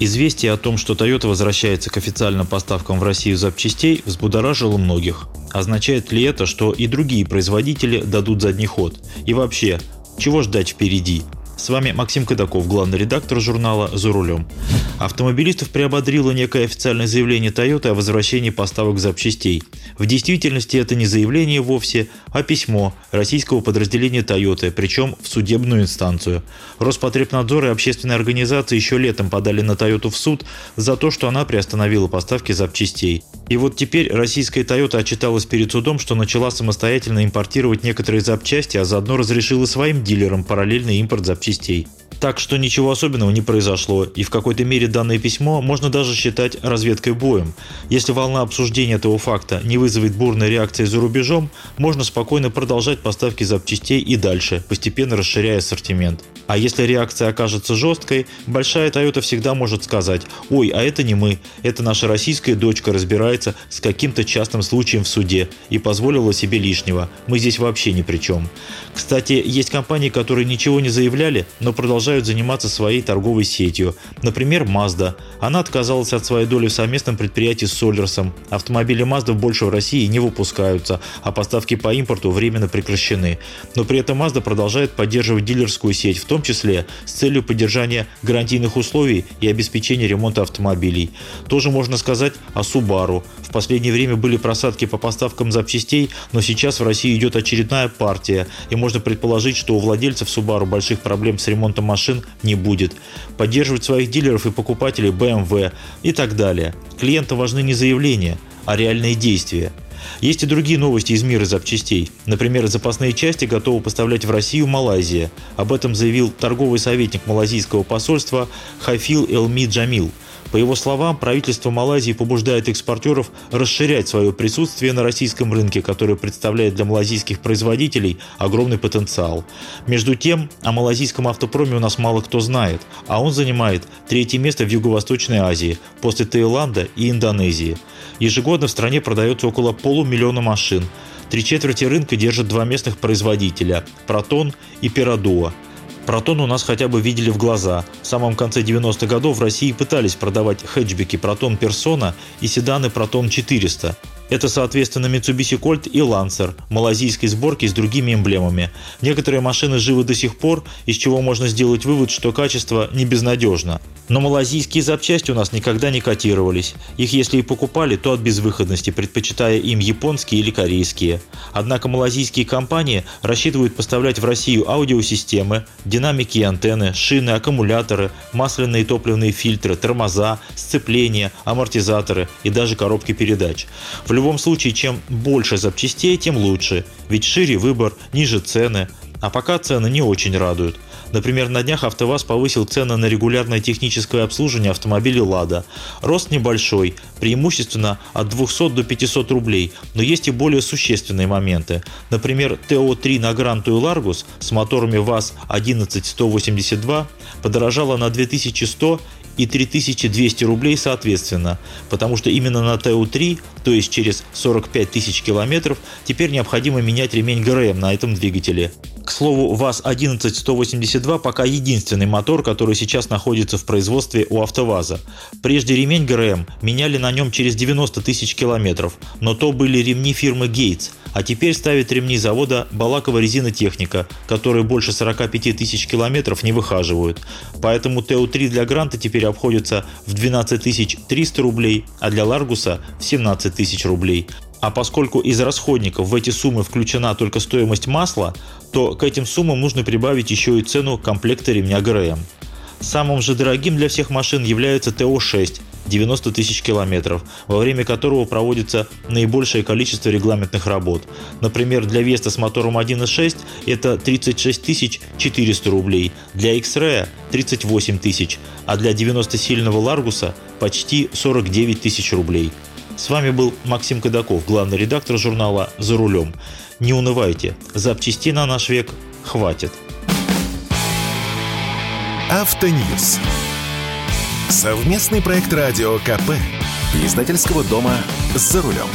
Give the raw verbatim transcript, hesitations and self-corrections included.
Известие о том, что Toyota возвращается к официальным поставкам в Россию запчастей, взбудоражило многих. Означает ли это, что и другие производители дадут задний ход? И вообще, чего ждать впереди? С вами Максим Кадаков, главный редактор журнала «За рулем». Автомобилистов приободрило некое официальное заявление Toyota о возвращении поставок запчастей. В действительности это не заявление вовсе, а письмо российского подразделения Toyota, причем в судебную инстанцию. Роспотребнадзор и общественные организации еще летом подали на Toyota в суд за то, что она приостановила поставки запчастей. И вот теперь российская Toyota отчиталась перед судом, что начала самостоятельно импортировать некоторые запчасти, а заодно разрешила своим дилерам параллельный импорт запчастей. Частей. Так что ничего особенного не произошло, и в какой-то мере данное письмо можно даже считать разведкой боем. Если волна обсуждения этого факта не вызовет бурной реакции за рубежом, можно спокойно продолжать поставки запчастей и дальше, постепенно расширяя ассортимент. А если реакция окажется жесткой, большая Toyota всегда может сказать: «Ой, а это не мы, это наша российская дочка разбирается с каким-то частным случаем в суде и позволила себе лишнего, мы здесь вообще ни при чем». Кстати, есть компании, которые ничего не заявляли, но продолжают заниматься своей торговой сетью. Например, Mazda. Она отказалась от своей доли в совместном предприятии с Сольерсом. Автомобили Mazda больше в России не выпускаются, а поставки по импорту временно прекращены. Но при этом Mazda продолжает поддерживать дилерскую сеть, в том числе с целью поддержания гарантийных условий и обеспечения ремонта автомобилей. Тоже можно сказать о Subaru. В последнее время были просадки по поставкам запчастей, но сейчас в России идет очередная партия, и можно предположить, что у владельцев Subaru больших проблем с ремонтом машин машин не будет. Поддерживать своих дилеров и покупателей бэ эм вэ и так далее. Клиентам важны не заявления, а реальные действия. Есть и другие новости из мира запчастей. Например, запасные части готовы поставлять в Россию Малайзия. Об этом заявил торговый советник малайзийского посольства Хафил Элми Джамил. По его словам, правительство Малайзии побуждает экспортеров расширять свое присутствие на российском рынке, который представляет для малайзийских производителей огромный потенциал. Между тем, о малайзийском автопроме у нас мало кто знает, а он занимает третье место в Юго-Восточной Азии, после Таиланда и Индонезии. Ежегодно в стране продается около полумиллиона машин. Три четверти рынка держат два местных производителя – «Протон» и «Пирадуа». «Протон» у нас хотя бы видели в глаза. В самом конце девяностых годов в России пытались продавать хэтчбеки «Протон Персона» и седаны «Протон четыреста». Это, соответственно, Mitsubishi Colt и Lancer малайзийской сборки с другими эмблемами. Некоторые машины живы до сих пор, из чего можно сделать вывод, что качество не безнадежно. Но малайзийские запчасти у нас никогда не котировались. Их если и покупали, то от безвыходности, предпочитая им японские или корейские. Однако малайзийские компании рассчитывают поставлять в Россию аудиосистемы, динамики и антенны, шины, аккумуляторы, масляные и топливные фильтры, тормоза, сцепления, амортизаторы и даже коробки передач. В В любом случае, чем больше запчастей, тем лучше, ведь шире выбор, ниже цены. А пока цены не очень радуют. Например, на днях АвтоВАЗ повысил цены на регулярное техническое обслуживание автомобилей «ЛАДА». Рост небольшой, преимущественно от двухсот до пятисот рублей, но есть и более существенные моменты. Например, тэ о три на Гранту и Ларгус с моторами ВАЗ одиннадцать тысяч сто восемьдесят два подорожала на две тысячи сто и три тысячи двести рублей соответственно, потому что именно на тэ о три, то есть через сорок пять тысяч километров, теперь необходимо менять ремень ГРМ на этом двигателе. К слову, ВАЗ одиннадцать тысяч сто восемьдесят два пока единственный мотор, который сейчас находится в производстве у АвтоВАЗа. Прежде ремень ГРМ меняли на нем через девяносто тысяч километров, но то были ремни фирмы «Гейтс», а теперь ставят ремни завода «Балаково резинотехника», которые больше сорок пять тысяч километров не выхаживают. Поэтому тэ о три для Гранта теперь обходится в двенадцать тысяч триста рублей, а для Ларгуса в семнадцать тысяч рублей. А поскольку из расходников в эти суммы включена только стоимость масла, то к этим суммам нужно прибавить еще и цену комплекта ремня ГРМ. Самым же дорогим для всех машин является тэ о шесть – девяносто тысяч километров, во время которого проводится наибольшее количество регламентных работ. Например, для Веста с мотором один и шесть это тридцать шесть тысяч четыреста рублей, для X-Ray – тридцать восемь тысяч, а для девяностосильного Ларгуса – почти сорок девять тысяч рублей. С вами был Максим Кадаков, главный редактор журнала «За рулем». Не унывайте, запчастей на наш век хватит. Автоньюз. Совместный проект радио ка пэ. Издательского дома «За рулем».